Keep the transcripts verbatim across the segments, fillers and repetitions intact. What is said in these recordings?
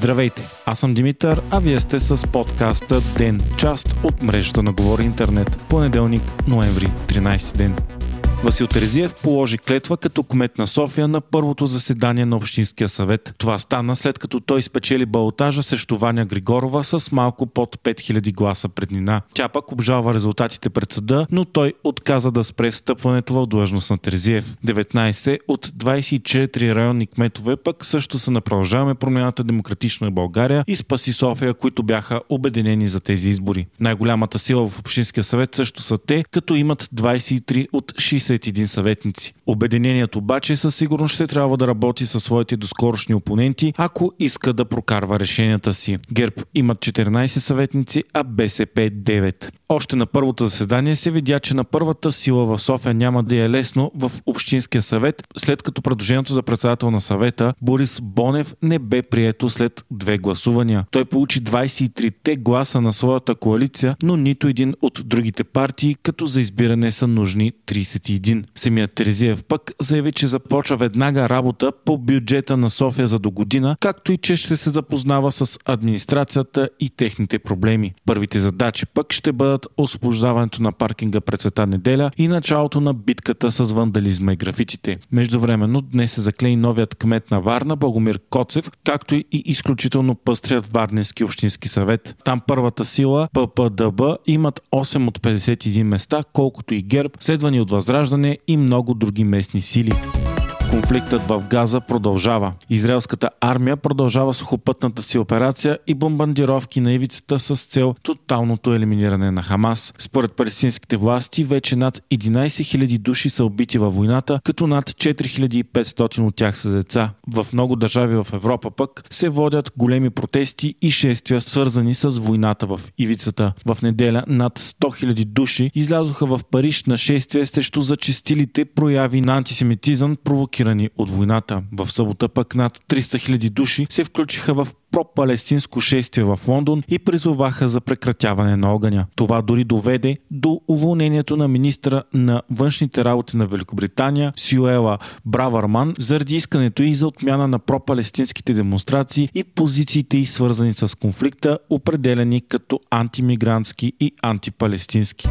Здравейте, аз съм Димитър, а вие сте с подкаста Ден, част от мрежата на Говор Интернет, понеделник, ноември, тринайсети ден. Васил Терзиев положи клетва като кмет на София на първото заседание на Общинския съвет. Това стана след като той спечели балотажа срещу Ваня Григорова с малко под пет хиляди гласа преднина. Тя пък обжалва резултатите пред съда, но той отказа да спре встъпването в длъжност на Терзиев. деветнайсет от двайсет и четири районни кметове пък също са на Продължаваме промяната, Демократична България и Спаси София, които бяха обединени за тези избори. Най-голямата сила в Общинския съвет също са те, като имат двайсет и три от шейсет един съветници. Обединението обаче със сигурност ще трябва да работи със своите доскорошни опоненти, ако иска да прокарва решенията си. ГЕРБ имат четиринайсет съветници, а БСП девет. Още на първото заседание се видя, че на първата сила в София няма да е лесно в Общинския съвет, след като предложението за председател на съвета Борис Бонев не бе прието след две гласувания. Той получи двайсет и три гласа на своята коалиция, но нито един от другите партии, като за избиране са нужни трийсет и едно. Семия Терезиев пък заяви, че започва веднага работа по бюджета на София за до година, както и че ще се запознава с администрацията и техните проблеми. Първите задачи пък ще бъдат освобождаването на паркинга пред Света Неделя и началото на битката с вандализма и графитите. Междувременно днес се заклей новият кмет на Варна Благомир Коцев, както и изключително пъстрият Варненски общински съвет. Там първата сила ППДБ имат осем от петдесет и едно места, колкото и ГЕРБ, следвани от Възраждане и много други местни сили. Конфликтът в Газа продължава. Израелската армия продължава сухопътната си операция и бомбардировки на ивицата с цел тоталното елиминиране на Хамас. Според палестинските власти, вече над единайсет хиляди души са убити във войната, като над четири хиляди и петстотин от тях са деца. В много държави в Европа пък се водят големи протести и шествия, свързани с войната в ивицата. В неделя над сто хиляди души излязоха в Париж на шествие срещу зачестилите прояви на антисемитизъм, провокирани от войната. В събота пък над триста хиляди души се включиха в пропалестинско шествие в Лондон и призоваха за прекратяване на огъня. Това дори доведе до уволнението на министра на външните работи на Великобритания Сюела Бравърман заради искането и за отмяна на пропалестинските демонстрации и позициите й, свързани с конфликта, определени като антимигрантски и антипалестински.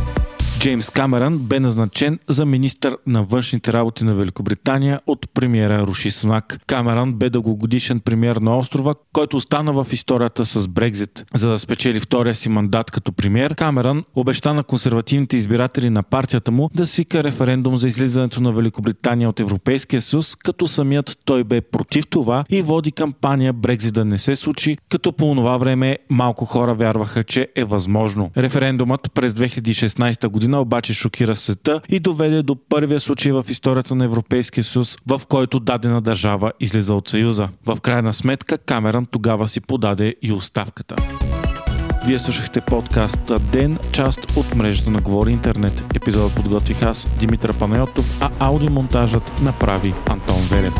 Джеймс Камерън бе назначен за министър на външните работи на Великобритания от премиера Руши Сунак. Камерън бе дългогодишен премиер на острова, който остана в историята с Брекзит. За да спечели втория си мандат като премиер, Камерън обеща на консервативните избиратели на партията му да свика референдум за излизането на Великобритания от Европейския съюз, като самият той бе против това и води кампания Брекзит да не се случи, като по онова време малко хора вярваха, че е възможно. Референдумът през две хиляди и шестнайсета година обаче шокира света и доведе до първия случай в историята на Европейския съюз, в който дадена държава излиза от Съюза. В крайна сметка Камерън тогава си подаде и оставката. Вие слушахте подкаста Ден, част от мрежата на Говори Интернет. Епизодът подготвих аз, Димитър Панайотов, а аудиомонтажът направи Антон Верет.